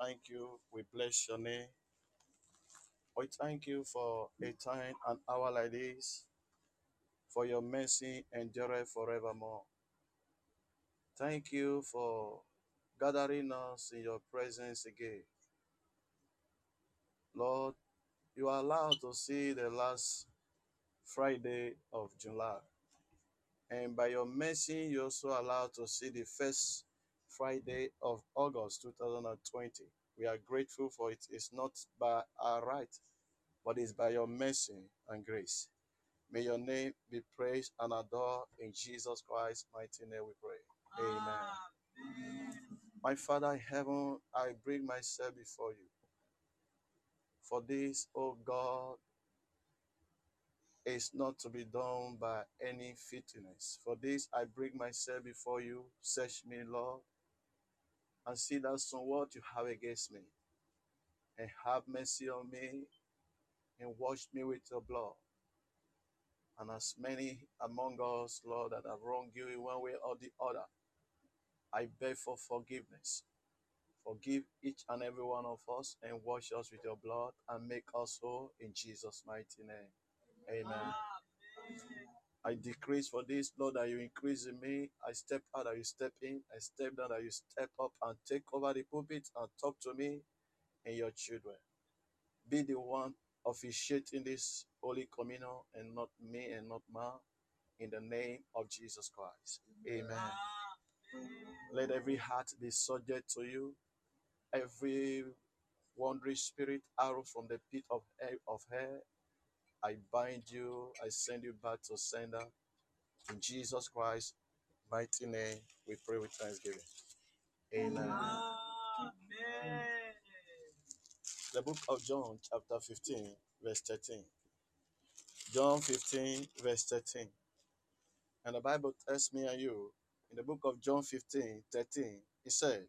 Thank you. We bless your name. We thank you for a time and hour like this, for your mercy endureth forevermore. Thank you for gathering us in your presence again. Lord, you are allowed to see the last Friday of July. And by your mercy, you also allowed to see the first Friday of August 2020. We are grateful for it. It's not by our right, but it's by your mercy and grace. May your name be praised and adored in Jesus Christ's mighty name we pray. Amen. Amen. My Father in heaven, I bring myself before you. For this, O God, is not to be done by any fitness. For this, I bring myself before you. Search me, Lord, and see that somewhat you have against me. And have mercy on me, and wash me with your blood. And as many among us, Lord, that have wronged you in one way or the other, I beg for forgiveness. Forgive each and every one of us, and wash us with your blood, and make us whole in Jesus' mighty name. Amen. Amen. I decrease for this, Lord, that you increase in me. I step out, that you step in. I step down, that you step up and take over the pulpit and talk to me and your children. Be the one officiating this Holy Communion and not me and not man, in the name of Jesus Christ. Amen. Amen. Let every heart be subject to you. Every wandering spirit, arrow from the pit of hell, I bind you, I send you back to sender. In Jesus Christ's mighty name, we pray with thanksgiving. Amen. Amen. The book of John, chapter 15, verse 13. John 15, verse 13. And the Bible tells me and you, in the book of John 15, 13, it said,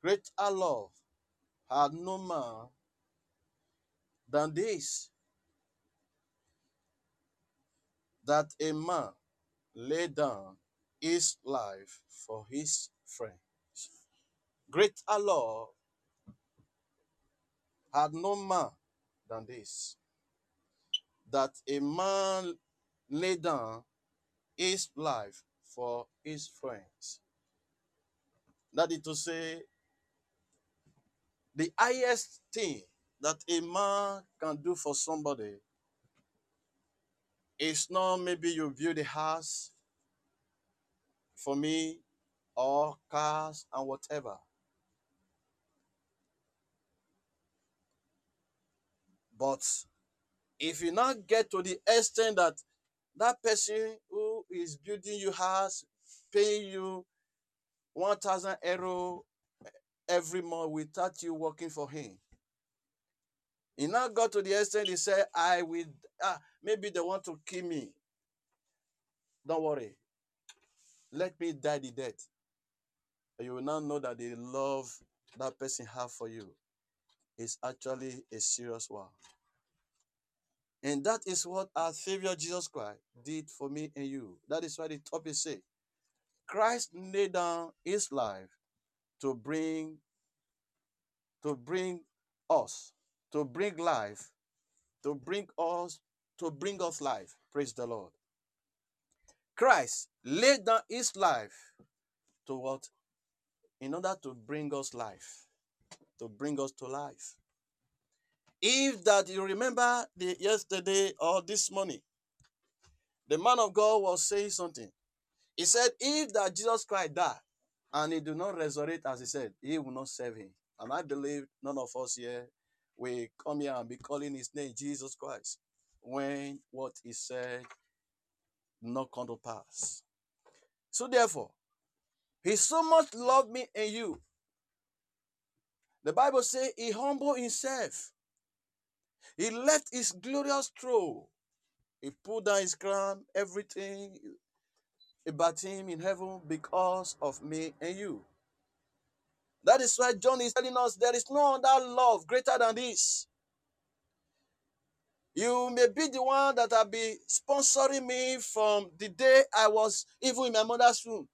"Greater love had no man than this, that a man lay down his life for his friends." Greater love had no man than this, that a man lay down his life for his friends. That is to say, the highest thing that a man can do for somebody is not maybe you build a house for me or cars and whatever. But if you not get to the extent that that person who is building your house paying you 1,000 euro every month without you working for him, he now got to the extent he said, "I will, maybe they want to kill me. Don't worry. Let me die the death." You will now know that the love that person have for you is actually a serious one. And that is what our Savior Jesus Christ did for me and you. That is why the topic says, Christ laid down his life to bring us life. Praise the Lord. Christ laid down his life to what? In order to bring us life, to bring us to life. If that you remember yesterday or this morning, the man of God was saying something. He said, if that Jesus Christ died and he did not resurrect as he said, he will not serve him. And I believe none of us here we come here and be calling his name, Jesus Christ, when what he said not come to pass. So therefore, he so much loved me and you. The Bible says he humbled himself. He left his glorious throne. He pulled down his crown, everything about him in heaven because of me and you. That is why John is telling us there is no other love greater than this. You may be the one that will be sponsoring me from the day I was even in my mother's womb.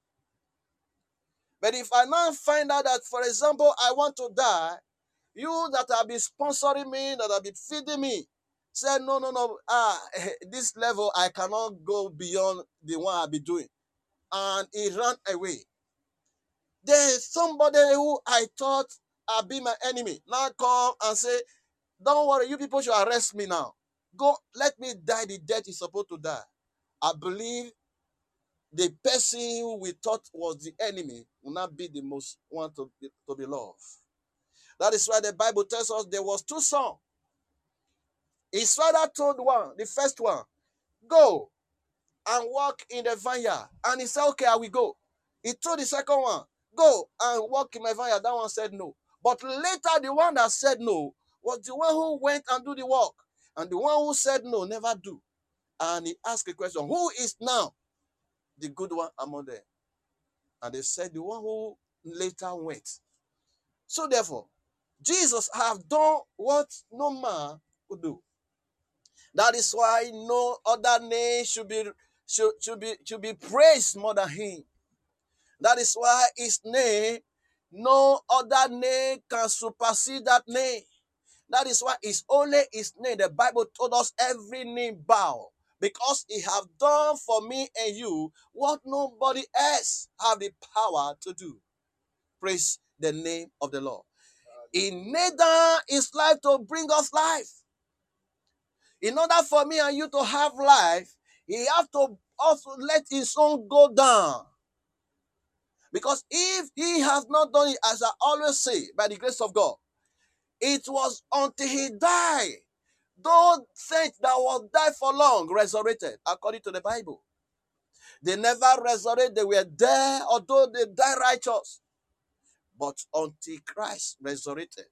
But if I now find out that, for example, I want to die, you that have been sponsoring me, that have been feeding me, say, no, this level, I cannot go beyond the one I'll be doing. And he ran away. There's somebody who I thought I'd be my enemy. Now come and say, don't worry, you people should arrest me now. Go, let me die the death is supposed to die. I believe the person who we thought was the enemy will not be the most one to be loved. That is why the Bible tells us there was two sons. His father told one, the first one, go and walk in the vineyard. And he said, okay, I will go. He told the second one, go and walk in my vineyard. That one said no. But later, the one that said no was the one who went and do the work. And the one who said no, never do. And he asked a question, who is now the good one among them? And they said, the one who later went. So therefore, Jesus have done what no man could do. That is why no other name should be praised more than him. That is why his name, no other name can supersede that name. That is why it's only his name. The Bible told us every name bow, because he have done for me and you what nobody else have the power to do. Praise the name of the Lord. In neither is life to bring us life. In order for me and you to have life, he have to also let his own go down. Because if he has not done it, as I always say, by the grace of God, it was until he died. Those saints that was died for long resurrected, according to the Bible. They never resurrected. They were there, although they died righteous. But until Christ resurrected,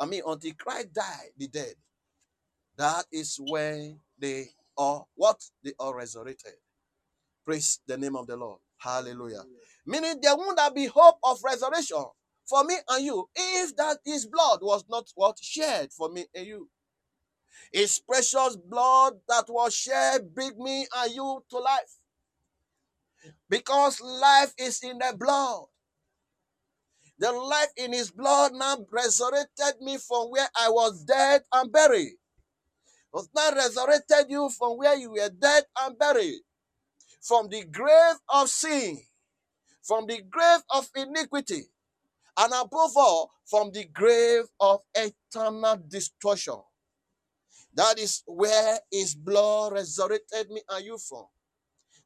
until Christ died, the dead, that is when they all resurrected. Praise the name of the Lord. Hallelujah. Meaning there won't be hope of resurrection for me and you if that his blood was not what shed for me and you. His precious blood that was shed bring me and you to life. Because life is in the blood. The life in his blood now resurrected me from where I was dead and buried. Was now resurrected you from where you were dead and buried. From the grave of sin. From the grave of iniquity, and above all, from the grave of eternal destruction. That is where his blood resurrected me and you from.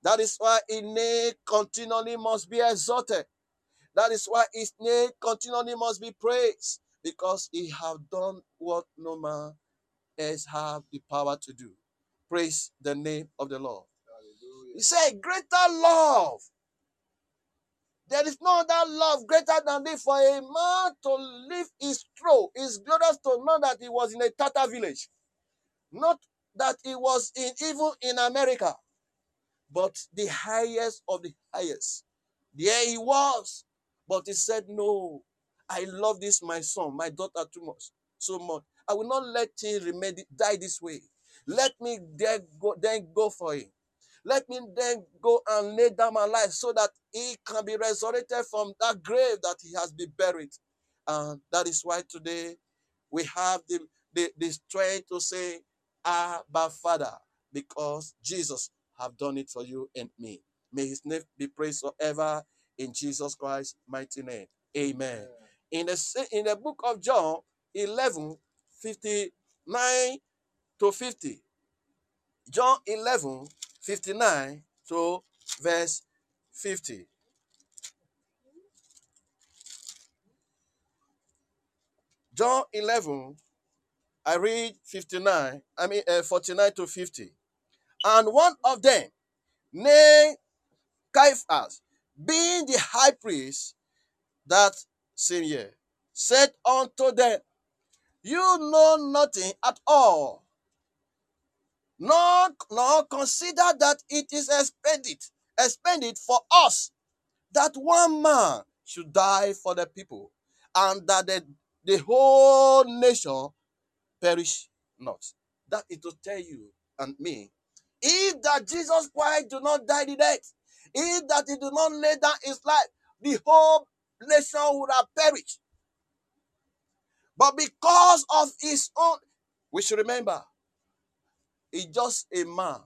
That is why his name continually must be exalted. That is why his name continually must be praised, because he have done what no man else have the power to do. Praise the name of the Lord. Hallelujah. He said, greater love. There is no other love greater than this, for a man to leave his throne, his glorious throne, not that he was in a Tatar village, not that he was even in America, but the highest of the highest. There he was, but he said, no, I love this, my son, my daughter so much. I will not let him die this way. Let me then go for him. Let me then go and lay down my life so that he can be resurrected from that grave that he has been buried. And that is why today we have the strength to say, Abba, Father, because Jesus have done it for you and me. May his name be praised forever in Jesus Christ's mighty name. Amen. Yeah. In the book of John 11:59 to 50, John 11:59 to verse 50. John 11, I read 49 to 50. And one of them, named Caiaphas, being the high priest that same year, said unto them, you know nothing at all, nor consider that it is expedient for us that one man should die for the people, and that the whole nation perish not. That it will tell you and me, if that Jesus Christ do not die the death, if that he do not lay down his life, the whole nation would have perished. But because of his own, we should remember, it's just a man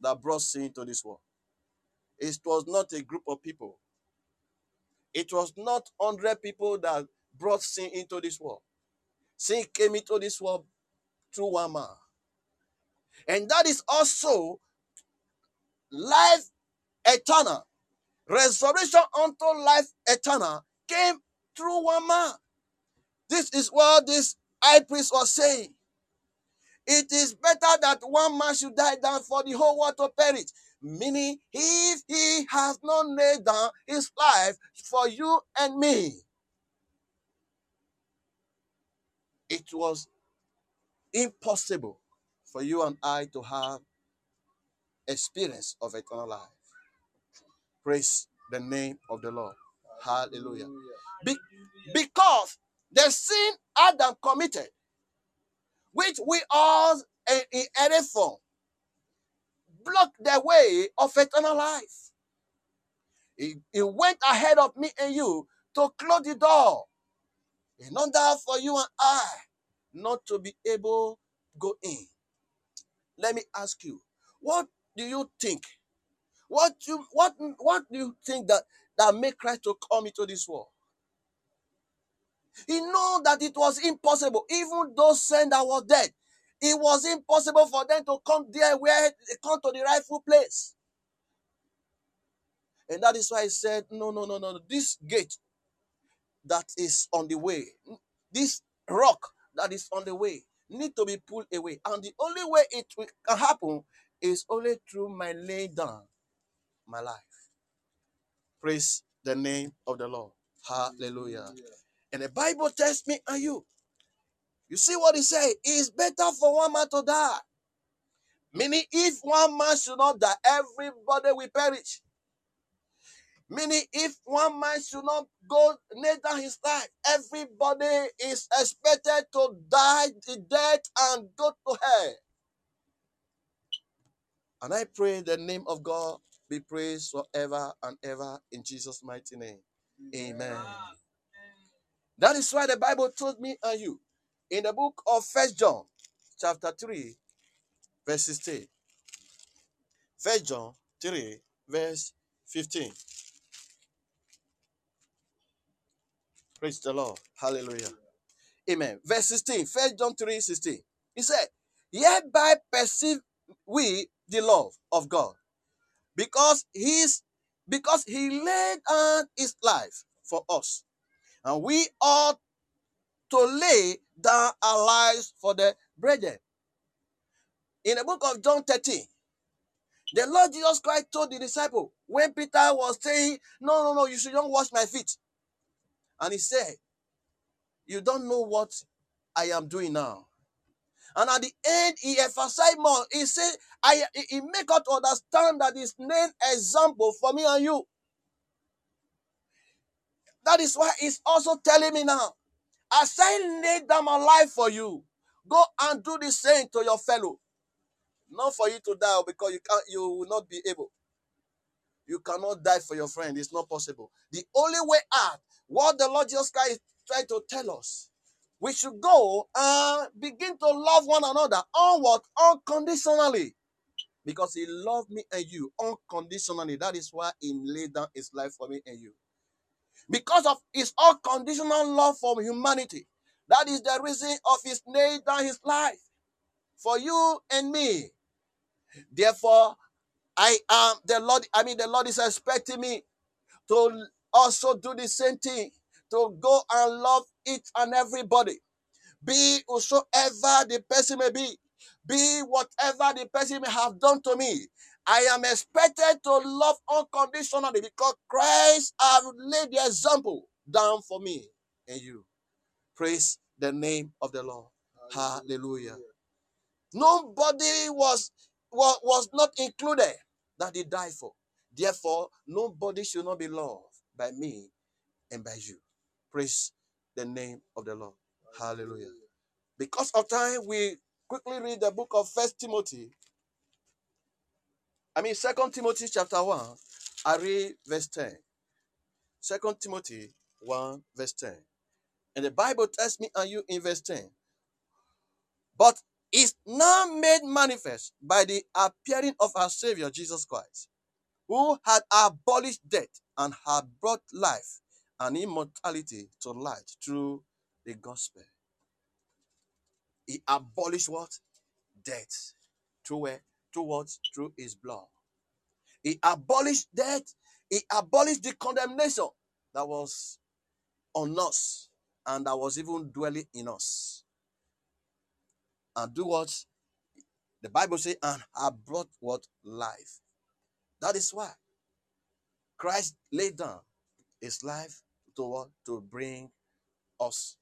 that brought sin to this world. It was not a group of people. It was not 100 people that brought sin into this world. Sin came into this world through one man. And that is also life eternal. Resurrection unto life eternal came through one man. This is what this high priest was saying. It is better that one man should die than for the whole world to perish. Meaning, if he has not laid down his life for you and me. It was impossible for you and I to have experience of eternal life. Praise the name of the Lord. Hallelujah. Because the sin Adam committed, which we all inherit from, blocked the way of eternal life. It went ahead of me and you to close the door in order for you and I not to be able to go in. Let me ask you, what do you think? What do you think that made Christ to come into this world? He knew that it was impossible. Even those saints that were dead, it was impossible for them to come there where they come to the rightful place. And that is why he said, no. This gate that is on the way, this rock that is on the way, need to be pulled away. And the only way it can happen is only through my laying down my life. Praise the name of the Lord. Hallelujah. And the Bible tells me and you. You see what he said? It's better for one man to die. Meaning, if one man should not die, everybody will perish. Meaning, if one man should not go lay down his life, everybody is expected to die the death and go to hell. And I pray the name of God be praised forever and ever in Jesus' mighty name. Amen. Yeah. That is why the Bible told me and you in the book of 1 John, chapter 3, verse 16. 1 John 3, verse 15. Praise the Lord. Hallelujah. Amen. Verse 16. 1 John 3, 16. He said, hereby perceive we the love of God, because he laid down his life for us. And we ought to lay down our lives for the brethren. In the book of John 13, the Lord Jesus Christ told the disciple, when Peter was saying, no, you should not wash my feet. And he said, you don't know what I am doing now. And at the end, he emphasized more. He said, he make us understand that it's an example for me and you. That is why he's also telling me now, as I laid down my life for you, go and do the same to your fellow. Not for you to die, because you will not be able. You cannot die for your friend. It's not possible. The only way out, what the Lord Jesus Christ is trying to tell us, we should go and begin to love one another onward, unconditionally. Because he loved me and you unconditionally. That is why he laid down his life for me and you. Because of his unconditional love for humanity. That is the reason of his laying down his life for you and me. Therefore, the Lord is expecting me to also do the same thing, to go and love each and everybody. Be whosoever the person may be. Be whatever the person may have done to me. I am expected to love unconditionally because Christ has laid the example down for me and you. Praise the name of the Lord. Hallelujah. Nobody was not included that he died for. Therefore, nobody should not be loved by me and by you. Praise the name of the Lord. Hallelujah. Because of time, we quickly read the book of 2 Timothy chapter 1, I read verse 10. 2 Timothy 1 verse 10. And the Bible tells me and you in verse 10. But is now made manifest by the appearing of our Savior Jesus Christ, who had abolished death and had brought life and immortality to light through the gospel. He abolished what? Death. Through where? Towards through his blood. He abolished death. He abolished the condemnation that was on us and that was even dwelling in us. And do what? The Bible says, and have brought what? Life. That is why Christ laid down his life to what? To bring us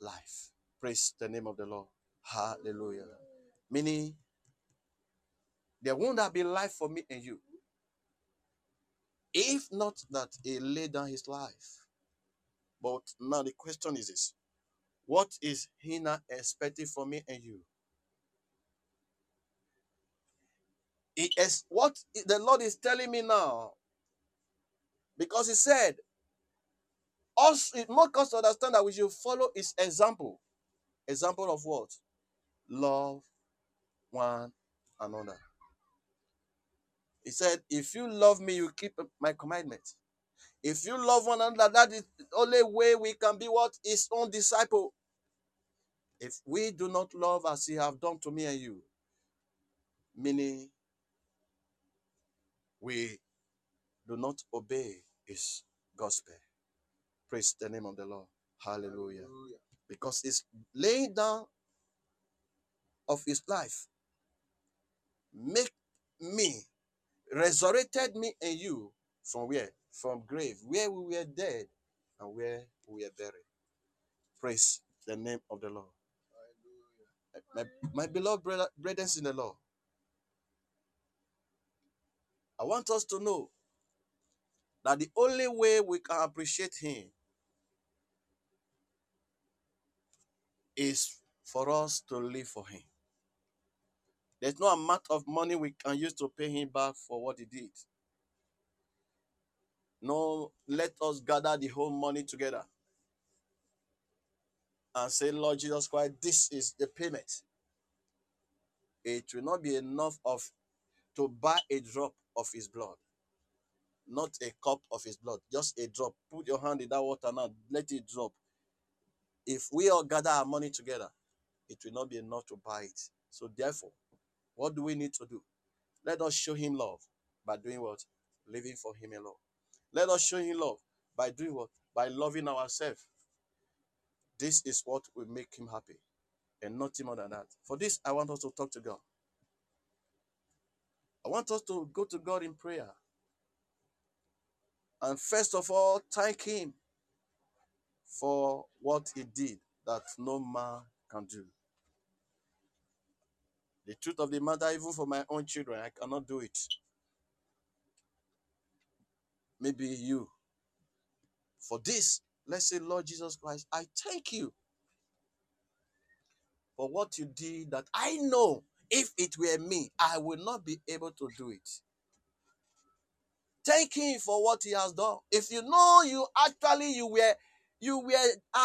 life. Praise the name of the Lord. Hallelujah. Meaning, there won't have been life for me and you if not that he laid down his life. But now the question is this. What is he now expecting from me and you? What the Lord is telling me now, because he said, it makes us understand that we should follow his example. Example of what? Love one another. He said, if you love me, you keep my commandment. If you love one another, that is the only way we can be what? His own disciple. If we do not love as he have done to me and you, meaning we do not obey his gospel. Praise the name of the Lord. Hallelujah. Hallelujah. Because it's laid down of his life. Make me, resurrected me and you from where? From grave, where we were dead and where we are buried. Praise the name of the Lord. My beloved brethren in the Lord, I want us to know that the only way we can appreciate him is for us to live for him. There's no amount of money we can use to pay him back for what he did. No, let us gather the whole money together and say, Lord Jesus Christ, this is the payment. It will not be enough to buy a drop of his blood. Not a cup of his blood, just a drop. Put your hand in that water now, let it drop. If we all gather our money together, it will not be enough to buy it. So therefore, what do we need to do? Let us show him love by doing what? Living for him alone. Let us show him love by doing what? By loving ourselves. This is what will make him happy and nothing more than that. For this, I want us to talk to God. I want us to go to God in prayer. And first of all, thank him for what he did that no man can do. The truth of the matter, even for my own children, I cannot do it. Maybe you. For this, let's say, Lord Jesus Christ, I thank you for what you did that I know if it were me, I would not be able to do it. Thank him for what he has done. If you know you were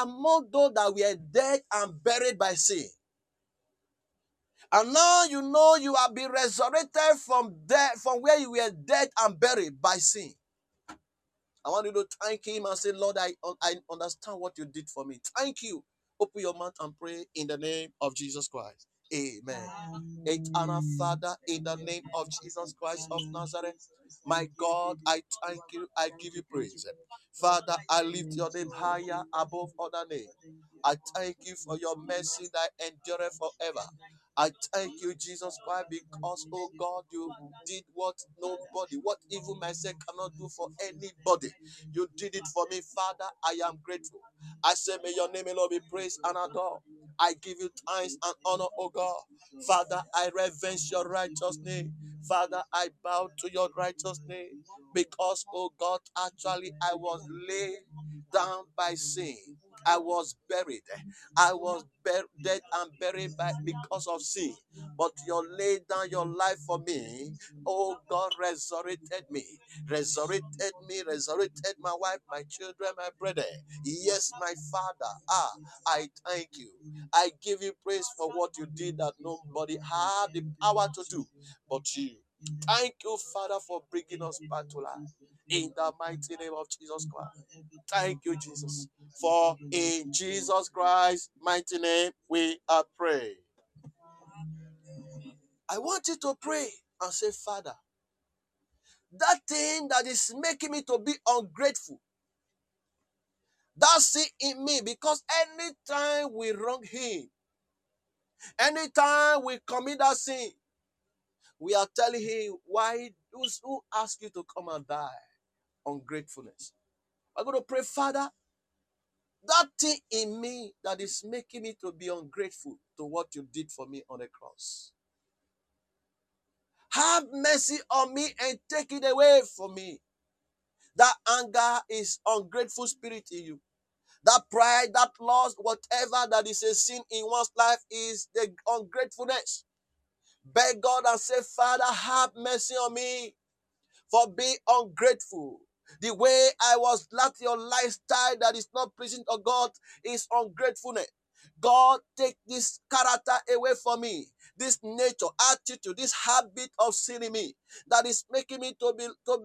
among those that were dead and buried by sin. And now you know you have been resurrected from where you were dead and buried by sin. I want you to thank him and say, Lord, I understand what you did for me. Thank you. Open your mouth and pray in the name of Jesus Christ. Amen. Eternal Father, in the name of Jesus Christ of Nazareth, my God, I thank you. I give you praise. Father, I lift your name higher above other names. I thank you for your mercy that endureth forever. I thank you, Jesus Christ, because, oh God, you did what even myself cannot do for anybody. You did it for me, Father. I am grateful. I say, may your name alone be praised and adored. I give you thanks and honor, oh God. Father, I reverence your righteous name. Father, I bow to your righteous name because, oh God, actually I was laid down by sin. I was buried. I was dead and buried because of sin. But you laid down your life for me. Oh God, resurrected me. Resurrected me. Resurrected my wife, my children, my brother. Yes, my Father. Ah, I thank you. I give you praise for what you did that nobody had the power to do but you. Thank you, Father, for bringing us back to life. In the mighty name of Jesus Christ. Thank you, Jesus. For in Jesus Christ's mighty name, we are praying. I want you to pray and say, Father, that thing that is making me to be ungrateful, that's it in me, because anytime we wrong him, anytime we commit that sin, we are telling him, why those who ask you to come and die? Ungratefulness. I'm going to pray, Father, that thing in me that is making me to be ungrateful to what you did for me on the cross, have mercy on me and take it away from me. That anger is ungrateful spirit in you. That pride, that lust, whatever that is a sin in one's life is the ungratefulness. Beg God and say, Father, have mercy on me for being ungrateful. The way I was left, your lifestyle that is not pleasing to God is ungratefulness. God, take this character away from me, this nature, attitude, this habit of sin in me that is making me to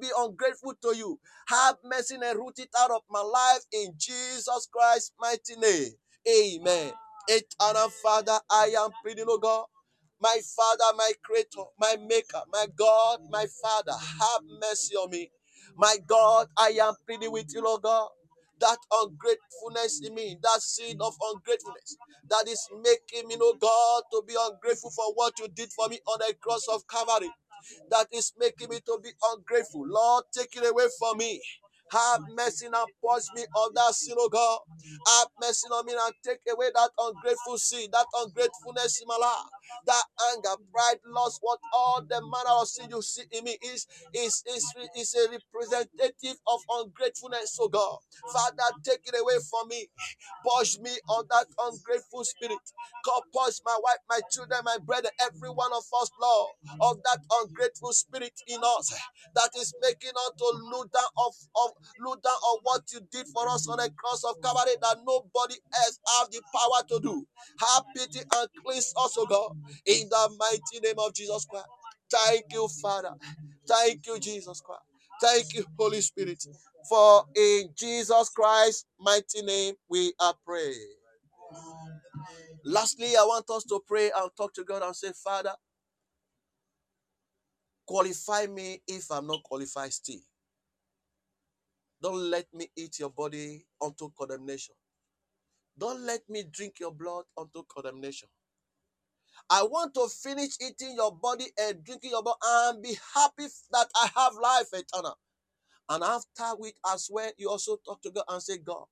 be ungrateful to you. Have mercy and root it out of my life in Jesus Christ's mighty name. Amen. Eternal Father, I am pleading, O God. My Father, my Creator, my Maker, my God, my Father, have mercy on me. My God, I am pleading with you, Lord God. That ungratefulness in me, that sin of ungratefulness, that is making me, oh God, to be ungrateful for what you did for me on the cross of Calvary. That is making me to be ungrateful. Lord, take it away from me. Have mercy and purge me of that sin, oh God. Have mercy on me and take away that ungrateful sin, that ungratefulness in my life, that anger, pride, lust, what all the manner of sin you see in me is a representative of ungratefulness, oh God. Father, take it away from me. Purge me of that ungrateful spirit. God, purge my wife, my children, my brother, every one of us, Lord, of that ungrateful spirit in us that is making us to look down on what you did for us on the cross of Calvary that nobody else have the power to do. Have pity and cleanse us, O God, in the mighty name of Jesus Christ. Thank you, Father. Thank you, Jesus Christ. Thank you, Holy Spirit. For in Jesus Christ's mighty name we are praying. Lastly, I want us to pray and talk to God and say, Father, qualify me if I'm not qualified still. Don't let me eat your body unto condemnation. Don't let me drink your blood unto condemnation. I want to finish eating your body and drinking your blood and be happy that I have life eternal. And after which as well, you also talk to God and say, God,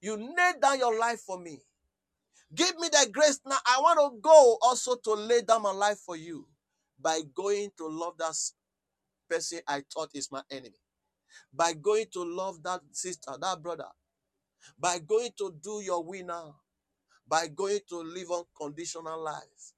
you laid down your life for me. Give me the grace now. I want to go also to lay down my life for you by going to love that person I thought is my enemy. By going to love that sister, that brother. By going to do your will now. By going to live unconditional life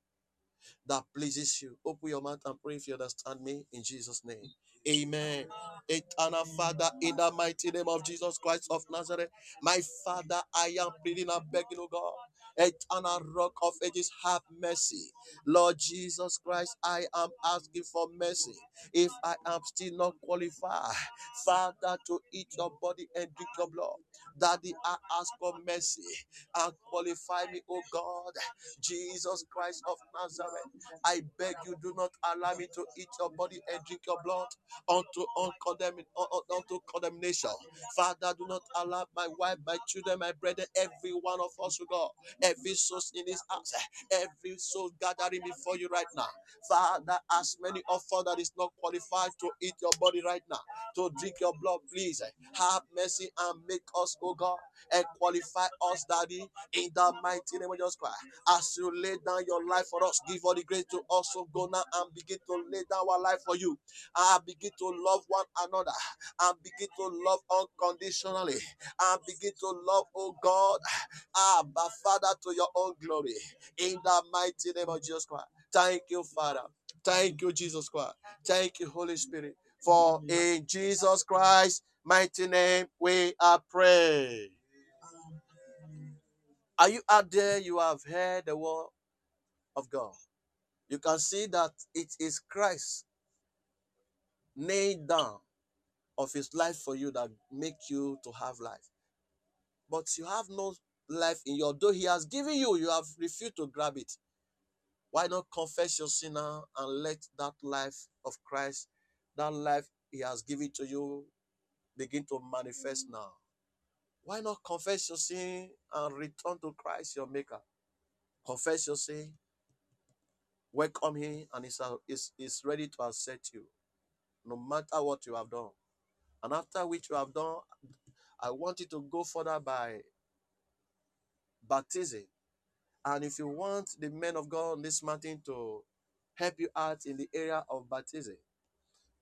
that pleases you. Open your mouth and pray if you understand me in Jesus' name. Amen. Eternal Father, in the mighty name of Jesus Christ of Nazareth, my Father, I am pleading and begging, O God. Eternal Rock of Ages, have mercy. Lord Jesus Christ, I am asking for mercy. If I am still not qualified, Father, to eat your body and drink your blood, Daddy, I ask for mercy and qualify me, oh God. Jesus Christ of Nazareth, I beg you, do not allow me to eat your body and drink your blood unto condemnation. Father, do not allow my wife, my children, my brother, every one of us, oh God, every soul in this house, every soul gathering before you right now. Father, as many of us that is not qualified to eat your body right now, to drink your blood, please have mercy and make us, oh God, and qualify us, Daddy, in the mighty name of Jesus Christ. As you lay down your life for us, give all the grace to also go now and begin to lay down our life for you. I begin begin to love one another, and begin to love unconditionally, and begin to love, oh God, Abba Father, to your own glory. In the mighty name of Jesus Christ. Thank you, Father. Thank you, Jesus Christ. Thank you, Holy Spirit. For in Jesus Christ's mighty name we are praying. Are you out there? You have heard the word of God. You can see that it is Christ laid down of his life for you that make you to have life. But you have no life in your door. He has given you. You have refused to grab it. Why not confess your sin now and let that life of Christ, that life he has given to you, begin to manifest now? Why not confess your sin and return to Christ, your maker? Confess your sin. Welcome him, and he's ready to accept you, no matter what you have done. And after which you have done, I want you to go further by baptism. And if you want the men of God on this mountain to help you out in the area of baptism,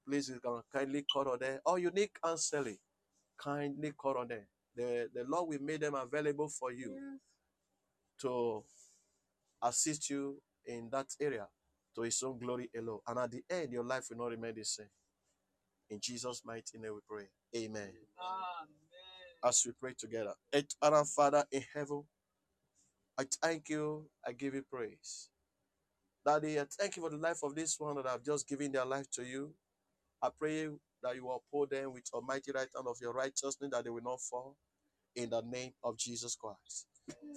please, you can kindly call on them. Or you need counseling, kindly call on them. The Lord will make them available for you, yes, to assist you in that area to his own glory alone. And at the end, your life will not remain the same. In Jesus' mighty name we pray. Amen. Amen. As we pray together. Eternal Father in heaven, I thank you. I give you praise. Daddy, I thank you for the life of this one that I've just given their life to you. I pray that you uphold them with almighty right hand of your righteousness, that they will not fall, in the name of Jesus Christ.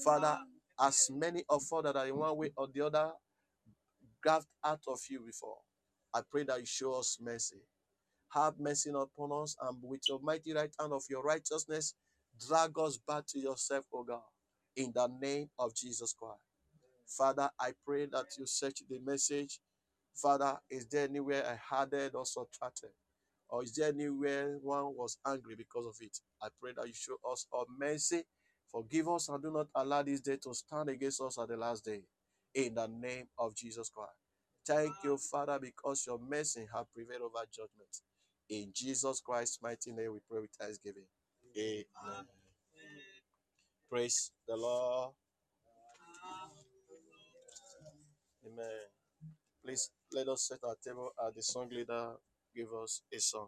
Father, as many of us that are in one way or the other grabbed out of you before, I pray that you show us mercy. Have mercy upon us, and with your mighty right hand of your righteousness, drag us back to yourself, O God, in the name of Jesus Christ. Father, I pray that you search the message. Father, is there anywhere I hardened or subtracted? Or is there anywhere one was angry because of it? I pray that you show us all mercy. Forgive us and do not allow this day to stand against us at the last day. In the name of Jesus Christ. Thank you, Father, because your mercy has prevailed over judgment. In Jesus Christ's mighty name we pray with thanksgiving. Amen. Amen. Praise the Lord. Amen. Please let us set our table at the song leader. Give us a song.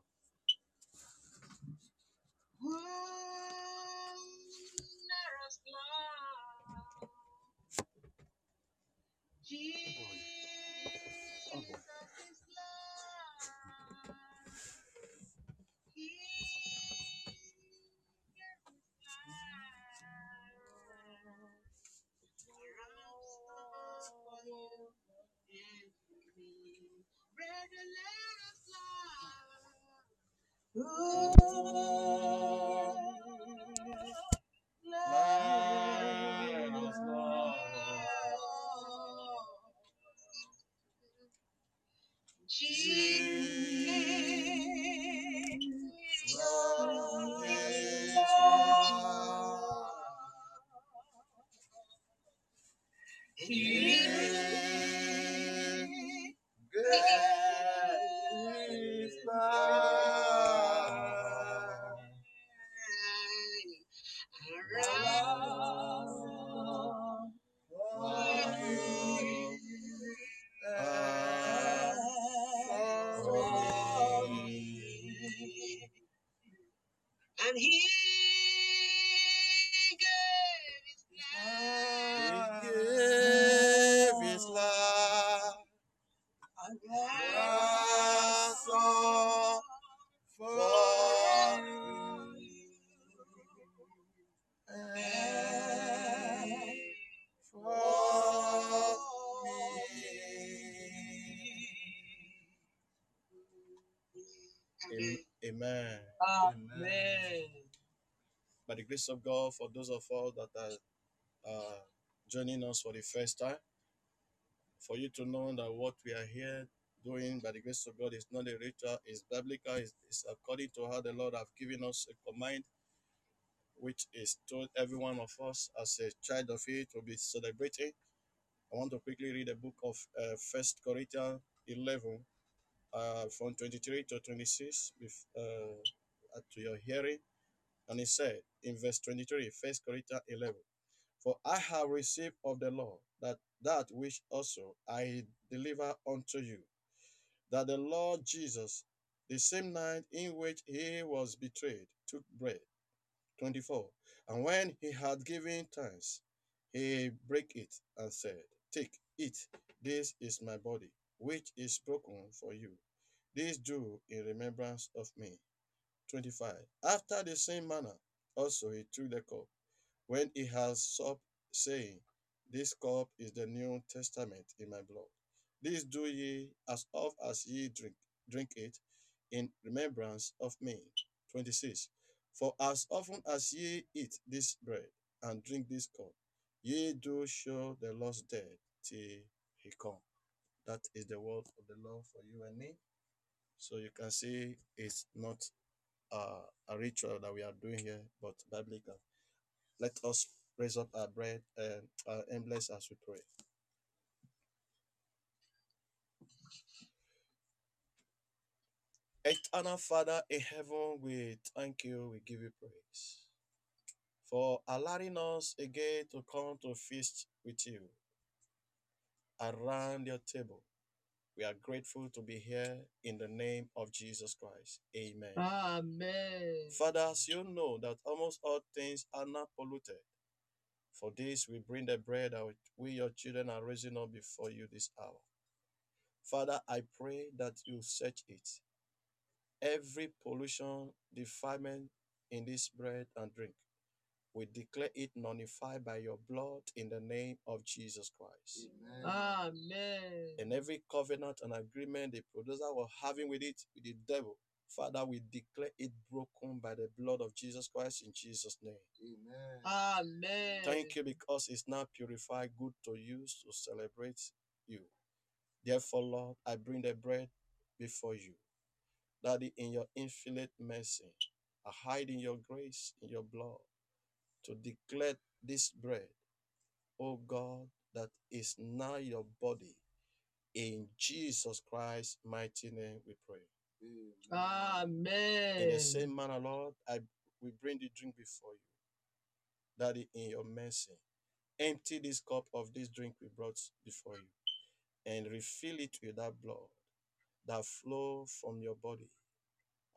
Amen. Amen. By the grace of God, for those of us that are joining us for the first time, for you to know that what we are here doing by the grace of God is not a ritual, it's biblical, it's according to how the Lord has given us a command, which is told every one of us as a child of it to be celebrating. I want to quickly read the book of 1 Corinthians 11. from 23 to 26 to your hearing. And he said in verse 23, 1 Corinthians 11, for I have received of the Lord that which also I deliver unto you, that the Lord Jesus, the same night in which he was betrayed, took bread. 24. And when he had given thanks, he brake it and said, take, eat, this is my body, which is broken for you. This do in remembrance of me. 25. After the same manner, also he took the cup, when he has supped, saying, this cup is the New Testament in my blood. This do ye, as oft as ye drink it, in remembrance of me. 26. For as often as ye eat this bread and drink this cup, ye do show the Lord's death till he come. That is the word of the Lord for you and me. So you can see it's not a ritual that we are doing here, but biblical. Let us raise up our bread and our emblems as we pray. Eternal Father in heaven, we thank you, we give you praise for allowing us again to come to feast with you around your table. We are grateful to be here in the name of Jesus Christ. Amen. Amen. Father, as you know that almost all things are not polluted, for this we bring the bread that we, your children, are raising up before you this hour. Father, I pray that you search it. Every pollution, defilement in this bread and drink, we declare it nullified by your blood in the name of Jesus Christ. Amen. Amen. And every covenant and agreement the producer was having with it, with the devil, Father, we declare it broken by the blood of Jesus Christ in Jesus' name. Amen. Amen. Thank you, because it's now purified, good to use to celebrate you. Therefore, Lord, I bring the bread before you. Daddy, in your infinite mercy, I hide in your grace, in your blood, to declare this bread, oh God, that is now your body. In Jesus Christ's mighty name we pray. Amen. In the same manner, Lord, we bring the drink before you. Daddy, in your mercy, empty this cup of this drink we brought before you and refill it with that blood that flow from your body,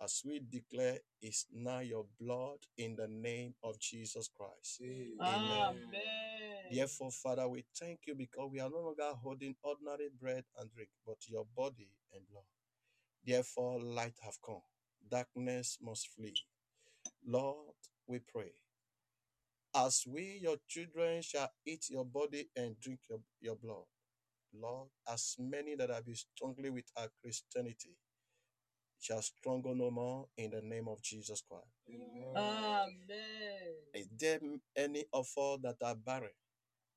as we declare is now your blood in the name of Jesus Christ. Amen. Amen. Therefore, Father, we thank you because we are no longer holding ordinary bread and drink, but your body and blood. Therefore, light have come. Darkness must flee. Lord, we pray, as we, your children, shall eat your body and drink your blood, Lord, as many that have been struggling with our Christianity shall struggle no more in the name of Jesus Christ. Amen. Amen. Is there any of all that are barren?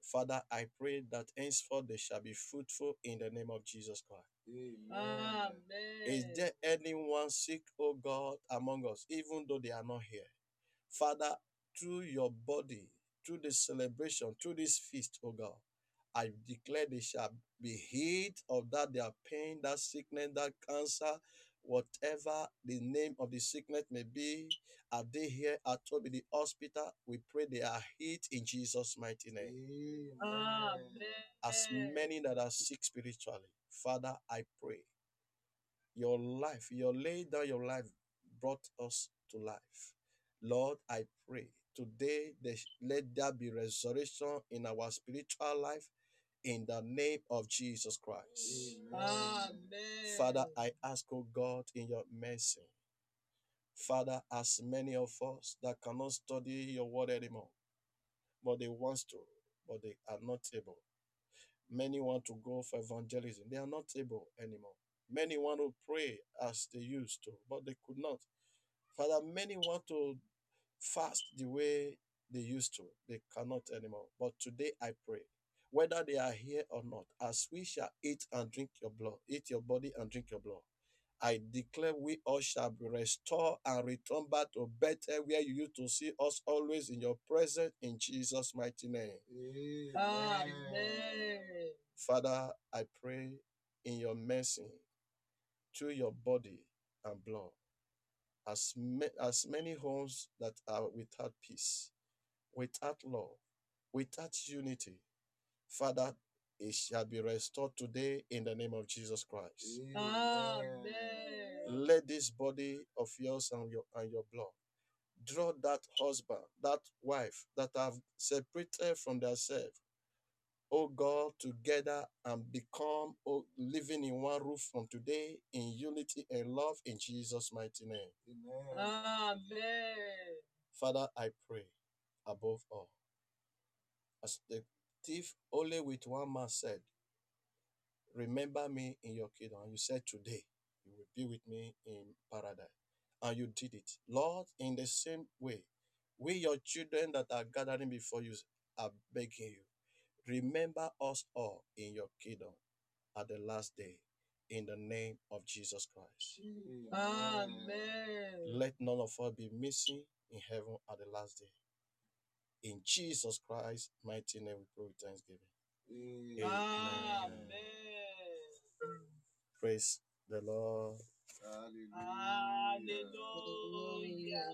Father, I pray that henceforth they shall be fruitful in the name of Jesus Christ. Amen. Amen. Is there anyone sick, oh God, among us, even though they are not here? Father, through your body, through this celebration, through this feast, oh God, I declare they shall be healed of that their pain, that sickness, that cancer, whatever the name of the sickness may be. Are they here at all in the hospital? We pray they are healed in Jesus' mighty name. Amen. As many that are sick spiritually, Father, I pray your life, your lay down your life brought us to life. Lord, I pray today, let there be resurrection in our spiritual life in the name of Jesus Christ. Amen. Father, I ask, oh God, in your mercy, Father, as many of us that cannot study your word anymore, but they want to, but they are not able. Many want to go for evangelism. They are not able anymore. Many want to pray as they used to, but they could not. Father, many want to fast the way they used to. They cannot anymore. But today I pray, whether they are here or not, as we shall eat and drink your blood, eat your body and drink your blood, I declare we all shall be restored and return back to better where you used to see us always in your presence in Jesus' mighty name. Amen. Father, I pray in your mercy, through your body and blood. As many homes that are without peace, without love, without unity, Father, it shall be restored today in the name of Jesus Christ. Amen. Let this body of yours and your blood draw that husband, that wife that have separated from themselves, oh God, together and become living in one roof from today in unity and love in Jesus' mighty name. Amen. Amen. Father, I pray above all, as the thief only with one man said, remember me in your kingdom. You said today you will be with me in paradise. And you did it. Lord, in the same way, we, your children that are gathering before you, are begging you, remember us all in your kingdom at the last day, in the name of Jesus Christ. Amen. Let none of us be missing in heaven at the last day. In Jesus Christ, mighty name, we pray with thanksgiving. Amen. Amen. Praise the Lord. Hallelujah. Hallelujah.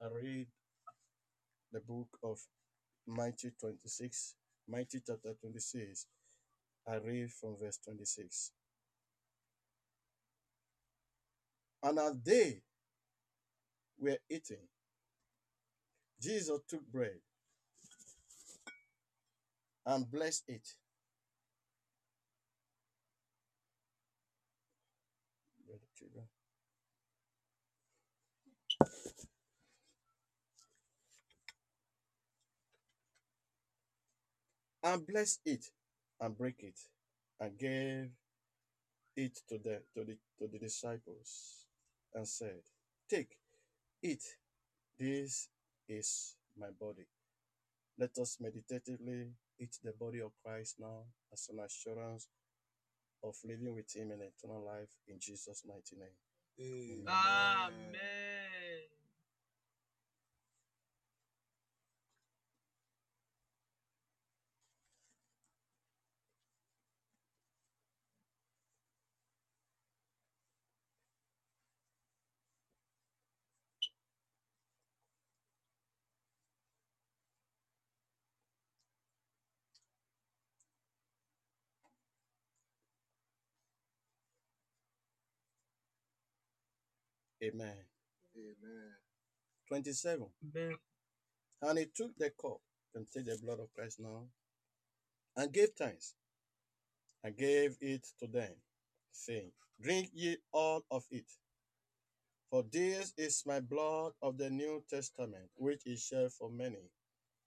I read the book of Matthew chapter 26. I read from verse 26. And as they were eating, Jesus took bread and blessed it. And blessed it and break it and gave it to the disciples and said, take, eat, this is my body. Let us meditatively eat the body of Christ now as an assurance of living with him in eternal life in Jesus' mighty name. Amen. Amen. Amen. Amen. 27. Amen. And he took the cup and take the blood of Christ now and gave thanks and gave it to them, saying, drink ye all of it, for this is my blood of the New Testament, which is shed for many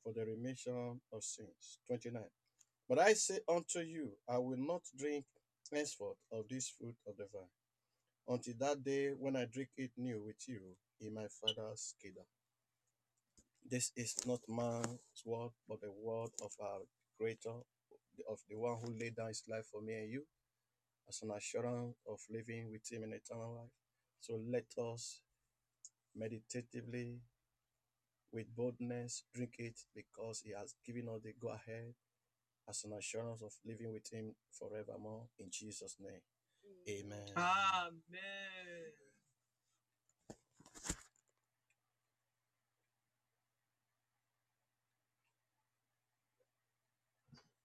for the remission of sins. 29. But I say unto you, I will not drink henceforth of this fruit of the vine, until that day when I drink it new with you in my Father's kingdom. This is not man's word, but the word of our Creator, of the one who laid down his life for me and you, as an assurance of living with him in eternal life. So let us meditatively, with boldness, drink it, because he has given us the go-ahead as an assurance of living with him forevermore, in Jesus' name. Amen. Amen.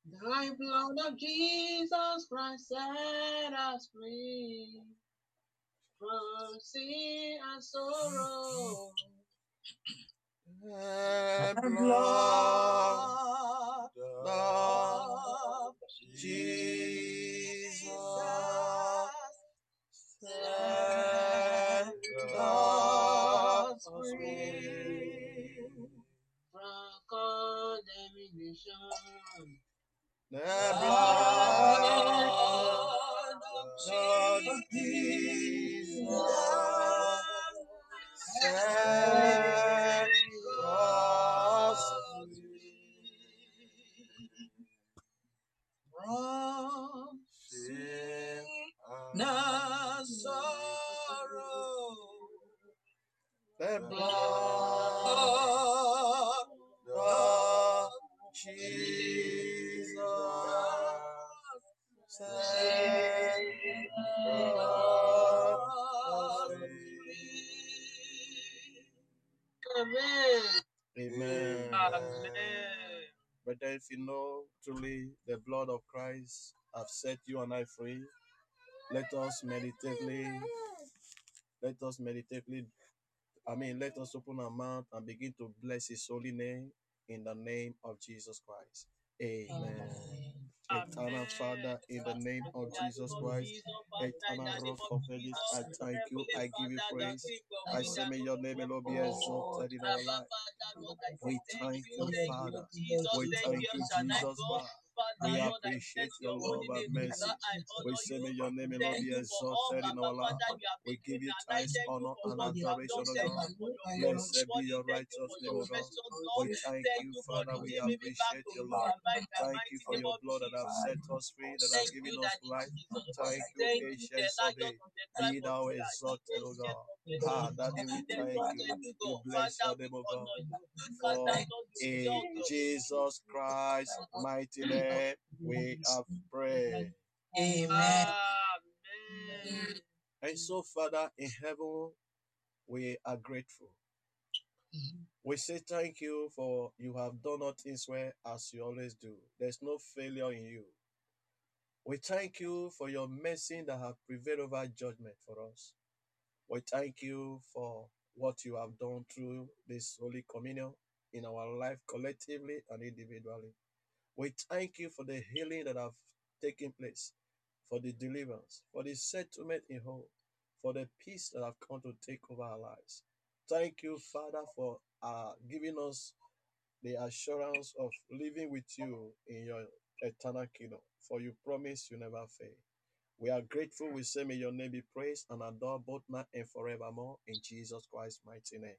Thy blood of Jesus Christ set us free from sin and sorrow. The blood of Jesus. God's free from condemnation. The blood of Jesus set us free from sin and sorrow. The blood of Jesus saved But if you know truly the blood of Christ have set you and I free, let us open our mouth and begin to bless his holy name in the name of Jesus Christ. Amen. Eternal Father, in the name of Jesus Christ, eternal Rock of Ages, I thank you, I give you praise. I say, may your name alone be exalted in our life. We thank you, Father. We thank you, Jesus. We appreciate your love and mercy. We say, may your name alone be exalted in our life. We give you thanks, honor, and adoration, O God. Blessed be your righteous name, O God. We thank you, Father. We appreciate your love. Thank you for your blood that has set us free, that has given us life. Thank you, Ancient of Days. Be thou exalted, O God. That we thank you. We bless your name, O God. For in Jesus Christ, mighty name, we have prayed. Amen. And so, Father, in heaven, we are grateful. We say thank you for you have done all things well as you always do. There's no failure in you. We thank you for your mercy that have prevailed over judgment for us. We thank you for what you have done through this Holy Communion in our life collectively and individually. We thank you for the healing that have taken place, for the deliverance, for the settlement in whole, for the peace that have come to take over our lives. Thank you, Father, for giving us the assurance of living with you in your eternal kingdom, for you promise you never fail. We are grateful. We say, may your name be praised and adored both now and forevermore in Jesus Christ's mighty name.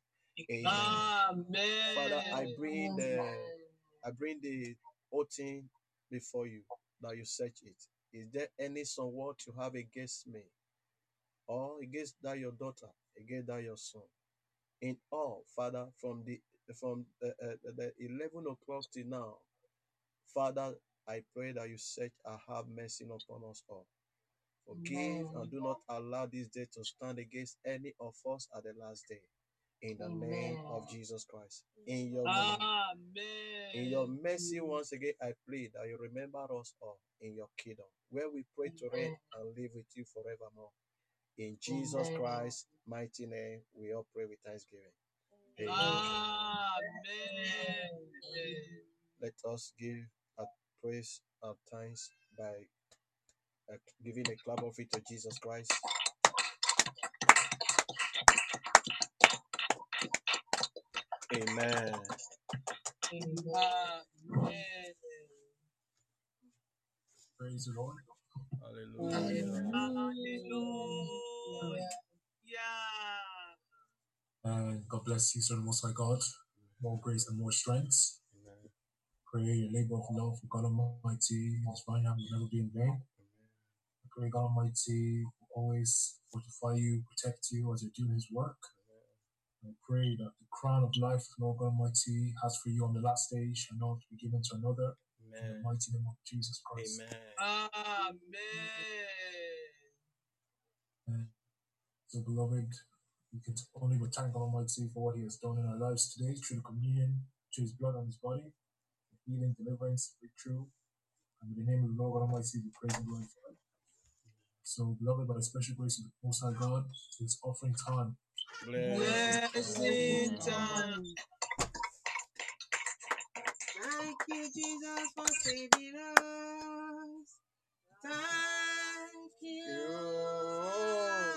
Amen. Amen. Father, I bring the whole thing before you, that you search it. Is there any somewhat you have against me, or against that your daughter, against that your son? In all, Father, from the 11 o'clock till now, Father, I pray that you search and have mercy upon us all. Forgive and do not allow this day to stand against any of us at the last day. In the name of Jesus Christ. In your name, in your mercy, once again, I plead that you remember us all in your kingdom, where we pray to reign and live with you forevermore. In Jesus Christ's mighty name, we all pray with thanksgiving. Amen. Amen. Let us give a praise of thanks by giving a clap of it to Jesus Christ. Amen. Amen. Praise the Lord. Hallelujah. Hallelujah. God bless you, Son of the Most High God. More grace and more strength. Amen. Pray your labor of love for God Almighty. His right hand will never be in vain. I pray God Almighty will always fortify you, protect you as you do His work. I pray that the crown of life, Lord God Almighty, has for you on the last day shall not be given to another. Amen. In the mighty name of Jesus Christ. Amen. Amen. So, beloved, we can only thank God Almighty for what He has done in our lives today through the communion, through His blood and His body, healing, deliverance, breakthrough, and in the name of the Lord God Almighty, we praise and glorify. So, beloved, by the special grace of the Most High God, it's offering time. Blessing time. Thank you, Jesus, for saving us. Thank you, Lord.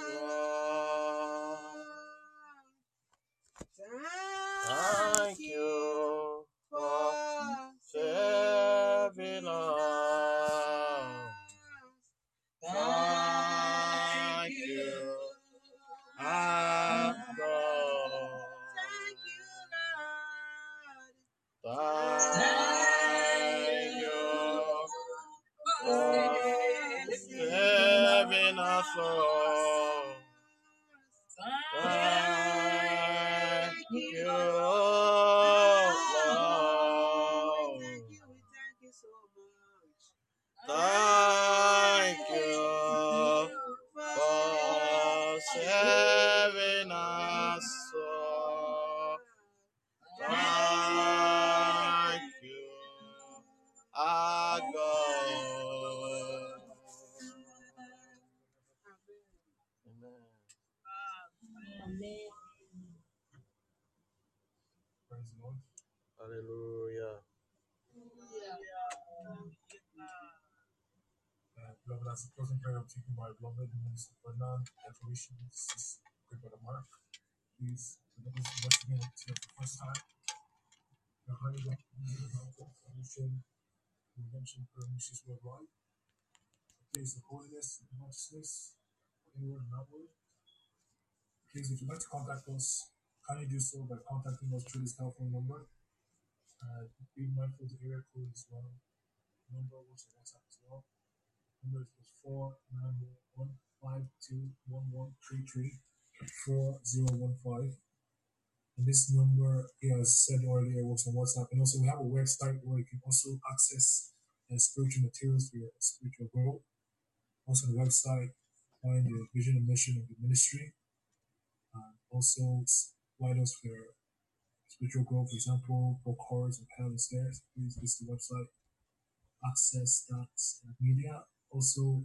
Thank you for saving us. Thank you. Thank you for saving us, Lord. Thank you, Lord. Thank you for saving us, Lord. Thank you our God. Amen. Amen. Praise the Lord. Hallelujah. Beloved, as a closing prayer, I'm taking my beloved Minister Bernard, Revelation 6, great brother Mark. Please, beloved, once again, to the first time, the highly recognized Revelation, Redemption Prayer Ministries Worldwide, the place of holiness and righteousness for anyone in our world. Please, if you'd like to contact us, kindly do so by contacting us through this telephone number. Be mindful of the area code as well. The number was on WhatsApp as well. The number is 491-521133 4015. And this number, as said earlier, works on WhatsApp. And also, we have a website where you can also access spiritual materials for your spiritual growth. Also, on the website, find the vision and mission of the ministry. Also, guide us for spiritual growth, for example, book cards and panel stairs. Please visit the website, access that media. Also,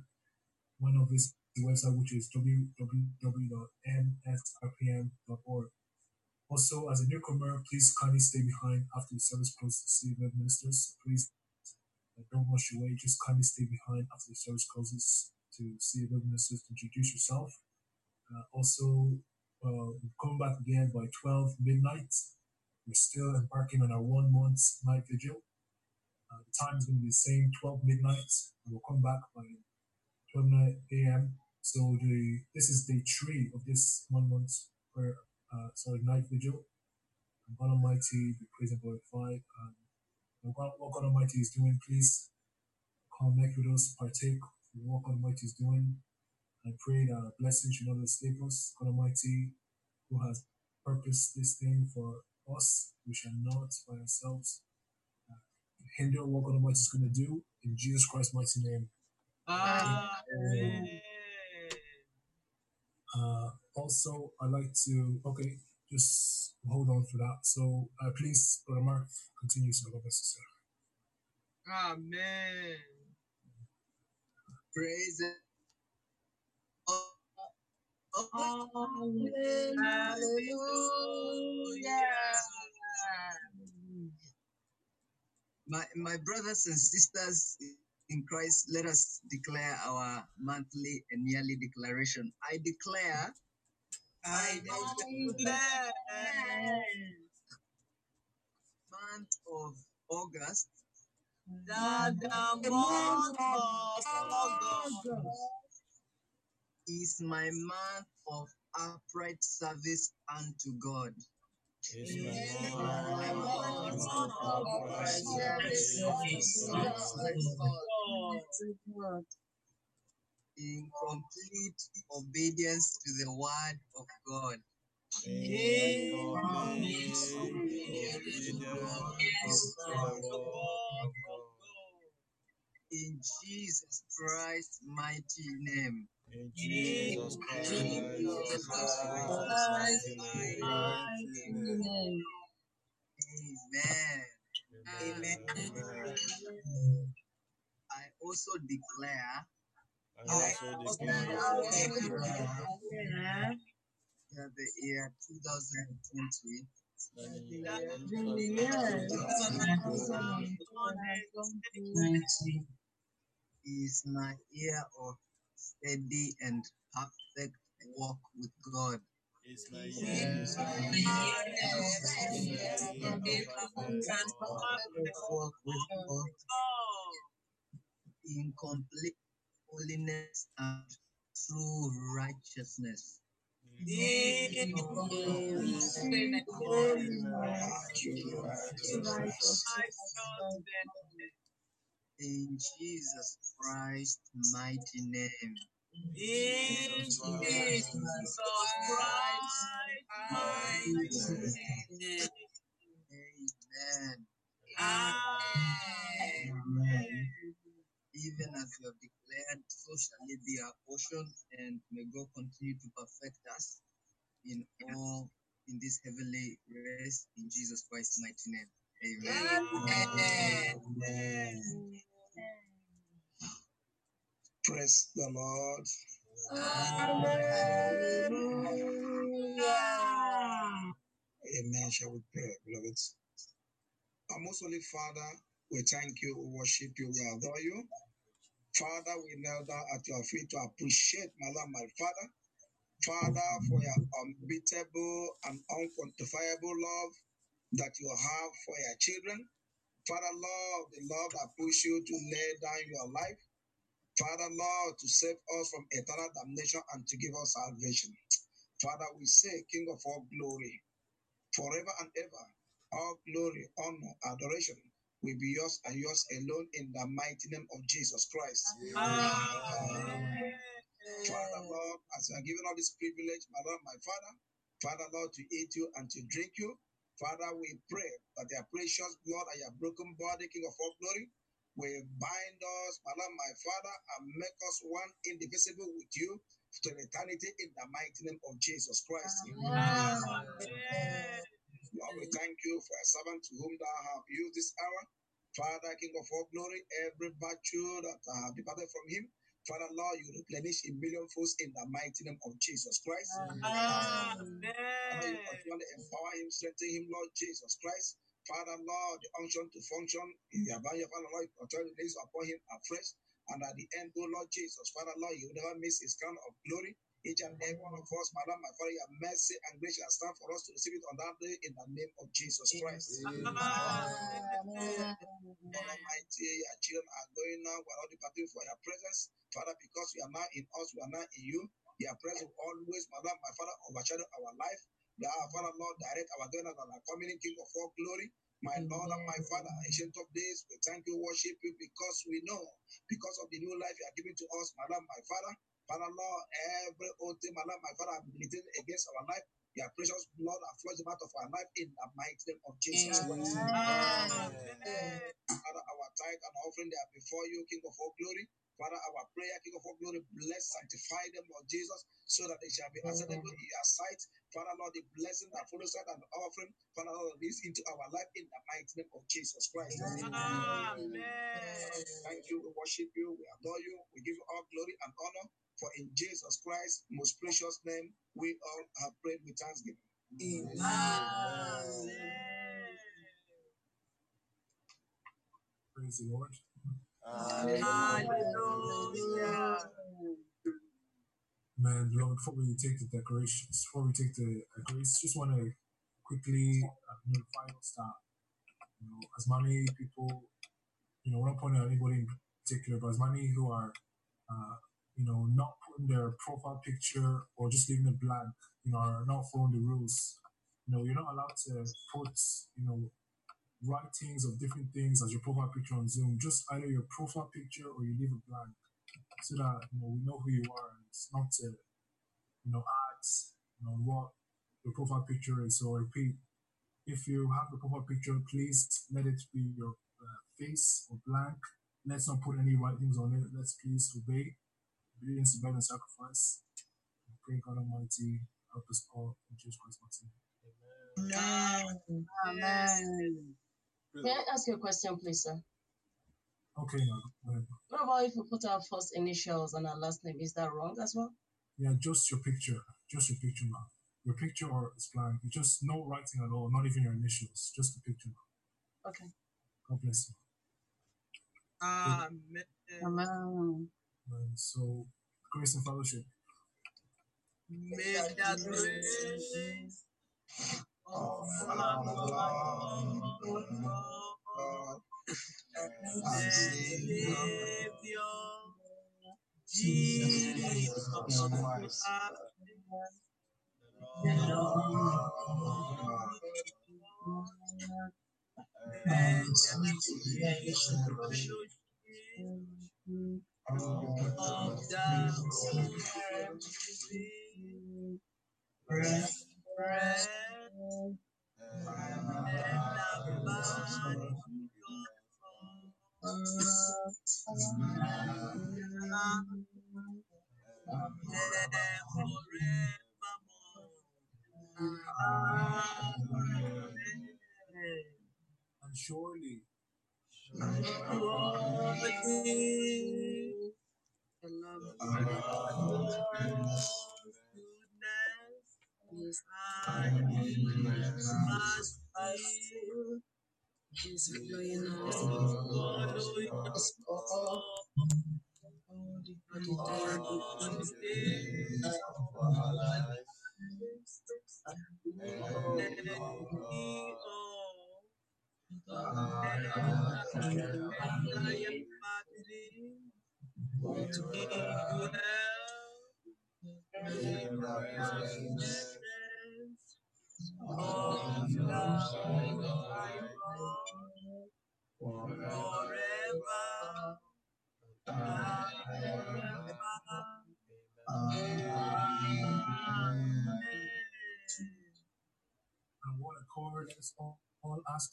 one of this website, which is www.msrpm.org. Also, as a newcomer, please kindly stay behind after the service closes to see the ministers. Please don't rush away. Just kindly stay behind after the service closes to see the ministers to introduce yourself. Also, come back again by 12 midnight. We're still embarking on our 1 month night vigil. The time is going to be the same, 12 midnight. And we'll come back by 12 a.m. So this is day 3 of this 1 month prayer, night vigil. And God Almighty be praised and glorified. And what God Almighty is doing, please connect with us, partake in what God Almighty is doing. I pray that our blessings should not escape us. God Almighty, who has purposed this thing for us, we shall not by ourselves hinder what God Almighty is going to do. In Jesus Christ's mighty name. Amen. Also, I'd like to, just hold on for that. So, please, Brother Mark, continue to love us, sir. Amen. Praise it. Amen. Hallelujah. My brothers and sisters in Christ, let us declare our monthly and yearly declaration. I declare month of August, that the month of August is my month of upright service unto God. In complete obedience to the word of God. In Jesus Christ's mighty name. In Jesus Christ. Amen. Amen. I also declare that the year 2020 is my year of steady and perfect walk with God. In complete holiness and true righteousness. In Jesus Christ's mighty name. In Jesus Christ's mighty name. Amen. Amen. Even as you have declared, so shall it be our portion, and may God continue to perfect us in all in this heavenly rest in Jesus Christ's mighty name. Amen. Amen. Praise the Lord. Hallelujah. Amen. Shall we pray, beloved? Our most holy Father, we thank you, we worship you, we adore you. Father, we kneel down at your feet to appreciate, my Lord, my Father. Father, for your unbeatable and unquantifiable love that you have for your children. Father, Lord, the love that pushes you to lay down your life. Father, Lord, to save us from eternal damnation and to give us salvation. Father, we say, King of all glory, forever and ever, all glory, honor, adoration will be yours and yours alone in the mighty name of Jesus Christ. Amen. Father, Lord, as you are given all this privilege, my Lord, my Father, Father, Lord, to eat you and to drink you, Father, we pray that your precious blood and your broken body, King of all glory, will bind us, my Lord, my Father, and make us one indivisible with you to eternity in the mighty name of Jesus Christ. Amen. Amen. Lord, we thank you for a servant to whom thou have used this hour. Father, King of all glory, every virtue that I have departed from him, Father, Lord, you replenish in millionfolds in the mighty name of Jesus Christ. Amen. Father, you continually empower him, strengthen him, Lord Jesus Christ. Father, Lord, the unction to function in the abundance of Father, Lord, continually lays upon him afresh. And at the end, oh Lord Jesus, Father, Lord, you never miss his crown of glory. Each and every one of us, Madam, my Father, your mercy and grace shall stand for us to receive it on that day in the name of Jesus Christ. Amen. Father, mighty, your children are going now. We are all departing for your presence. Father, because we are now in us, we are now in you. Your presence will always, Madam, my Father, overshadow our life. Father, Lord, direct our going out and our coming in, King of all glory. My Lord and my Father, Ancient of Days, we thank you, worship you, because we know, because of the new life you are giving to us, Madam, my Father. Father, Lord, every old thing, my Lord, my Father, militated against our life. Your precious blood that flows out of our life in the mighty name of Jesus Christ. Father, our tithe and offering, they are before you, King of all glory. Father, our prayer, King of all glory, bless, sanctify them, Lord Jesus, so that they shall be acceptable in your sight. Father, Lord, the blessing that follows out and offering, Father, Lord, release into our life in the mighty name of Jesus Christ. Amen. Thank you, we worship you, we adore you, we give you all glory and honor. For in Jesus Christ's most precious name, we all have prayed with thanksgiving. Amen. Amen. Praise the Lord. Hallelujah. Man, Lord, before we take the decorations, before we take the grace, just want to quickly notify us that, you know, as many people, you know, we're not pointing at anybody in particular, but as many who are, you know, not putting their profile picture or just leaving it blank, you know, are not following the rules. You know, you're not allowed to put, you know, writings of different things as your profile picture on Zoom. Just either your profile picture or you leave it blank so that, you know, we know who you are and it's not to, you know, add, you know, what your profile picture is. So I repeat, if you have a profile picture, please let it be your face or blank. Let's not put any writings on it. Let's please obey. Obedience is better than sacrifice. I pray God Almighty help us all in Jesus Christ's name. Amen. Amen. May I ask you a question, please, sir? Okay, go ahead. What about if we put our first initials and our last name? Is that wrong as well? Yeah, just your picture. Just your picture, man. Your picture or it's blank. You just no writing at all, not even your initials. Just the picture, man. Okay. God bless you. Amen. Amen. And so, grace and fellowship. May the grace of our Lord and Savior Jesus Christ, the Lord and the fellowship of the Holy Spirit, rest and abide with us now and forevermore. And surely, all the things.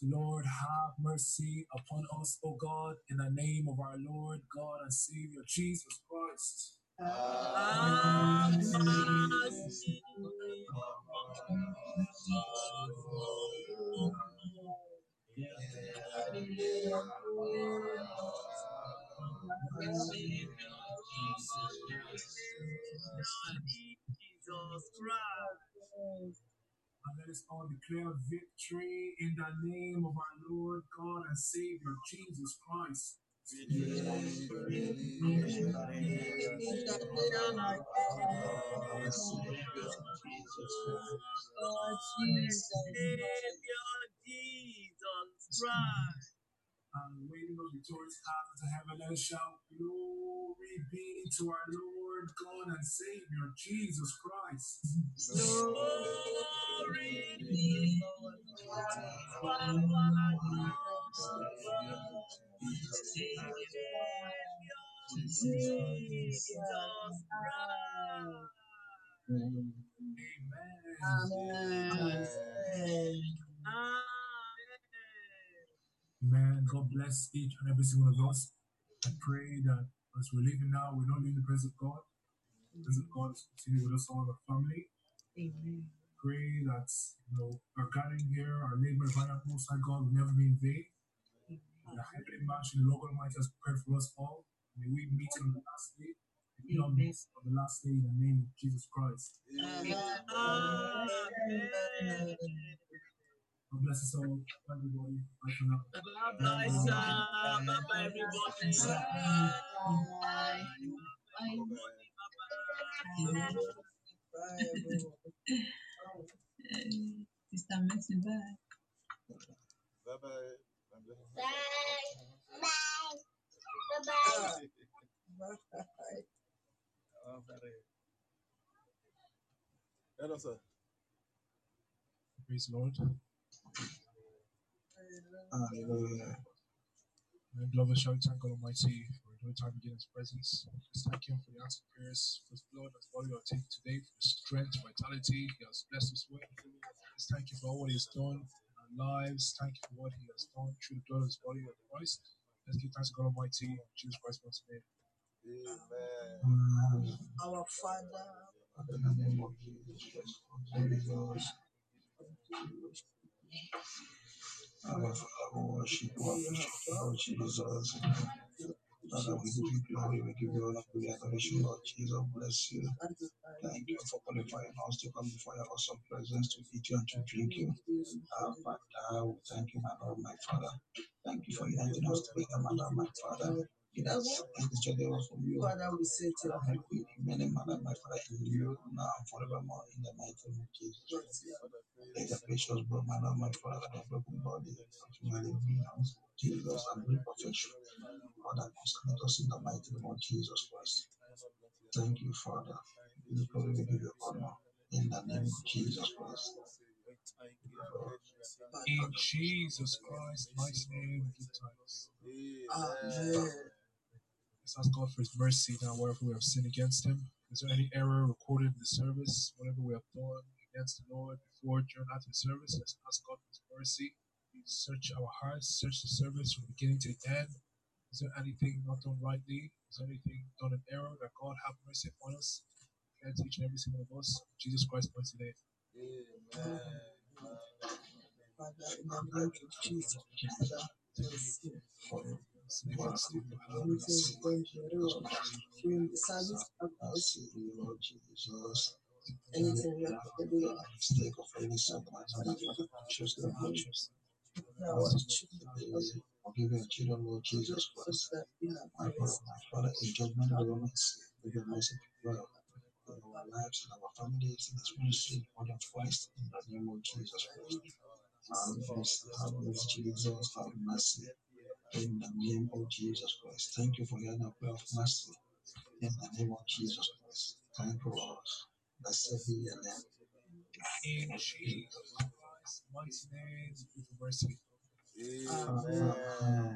Lord, have mercy upon us, O God, in the name of our Lord God and Savior Jesus Christ. Jesus Christ. And let us all declare victory in the name of our Lord God and Savior Jesus Christ. And waiting on the victorious path to heaven, and shout glory be to our Lord God and Savior Jesus Christ. Glory be to our Lord and Savior Jesus Christ. Amen. Amen. Amen. Amen. God bless each and every single of us. I pray that as we're leaving now, we don't leave the presence of God. The presence of God is continuing with us all, our family. Amen. Pray that our gathering here, our labor, our most high God, will never be in vain. The heavenly mansion, the Lord Almighty has prepared for us all. May we meet on the last day. May we not miss on the last day in the name of Jesus Christ. Amen. Amen. God bless us all. Bye, everybody. Bye for now. Bye, sir. Bye, everybody. Bye. Sister Mercy, bye. Bye, bye. Bye, bye. Bye, bye. Bye. Hello, sir. Praise the Lord. Hallelujah. Beloved, shall we thank God Almighty for a new time again in His presence? Let's thank Him for the answered prayers, for His blood that's what we are taking today, for His strength, vitality. He has blessed us with. Let's thank Him for all what He has done in our lives. Thank Him for what He has done through the blood of His body and Christ. Let's give thanks to God Almighty and Jesus Christ once again. Amen. Our Father, in the name of Jesus Christ, Father, we worship Lord Jesus. Father, we give you glory, we give you honor, we adoration, Lord Jesus. Bless you. Thank you for qualifying us to come before your awesome presence to eat you and to drink you. Father, we thank you, my Lord, my Father. Thank you for uniting us together, my Lord, my Father. It has been from you. Father, we say to you, we many, my Lord, my Father, in you now and forevermore in the mighty name of Jesus. Let the precious blood, my Lord, my Father, the broken body, my living house, Jesus, and bring perfection. Father, consecrate us in the mighty name of Jesus Christ. Thank you, Father. We give you honor in the name of Jesus Christ. In Jesus Christ, my name, give thanks. Amen. Let's ask God for His mercy now, wherever we have sinned against Him. Is there any error recorded in the service? Whatever we have done against the Lord before, during, after the service, let's ask God for His mercy. Search our hearts, search the service from beginning to the end. Is there anything not done rightly? Is there anything done in error? That God have mercy upon us. Cleanse each and every single of us. Jesus Christ, my name. Amen. Father, in the name of Jesus, Father, the service of Jesus. anything that we have a mistake of any sometimes, but that's what I choose to purchase. I want to choose the belief. Forgive your children, Lord Jesus Christ. My Father, in judgment, I will not say, with your mercy, well, in our lives, in our families, in this ministry, for the Christ, in the name of Jesus Christ. Have mercy, Jesus, have mercy. In the name of Jesus Christ. Thank you for your prayer of mercy. In the name of Jesus Christ. Thank you, Lord. Blessed be your name. In Jesus Christ's mighty name, with mercy. Amen.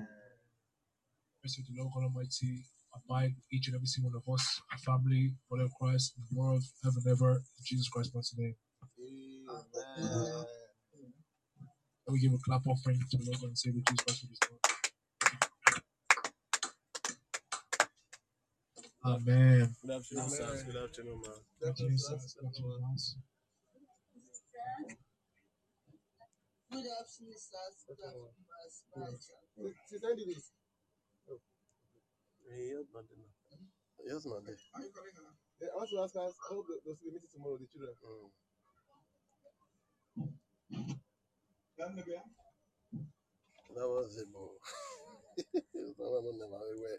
Mercy of the Lord God Almighty, abide with each and every single one of us, our family, body of Christ, in the world, ever and ever, in Jesus Christ's mighty name. Amen. And we give a clap offering to the Lord God and say, with Jesus Christ, with his Lord. Amen. Good afternoon, sir. Good afternoon, man. Good afternoon, sir. Good afternoon, sir. Good afternoon, sir. Good afternoon, yes, ma'am. They also ask us, hope those will be meeting tomorrow, the children. That was it, bro.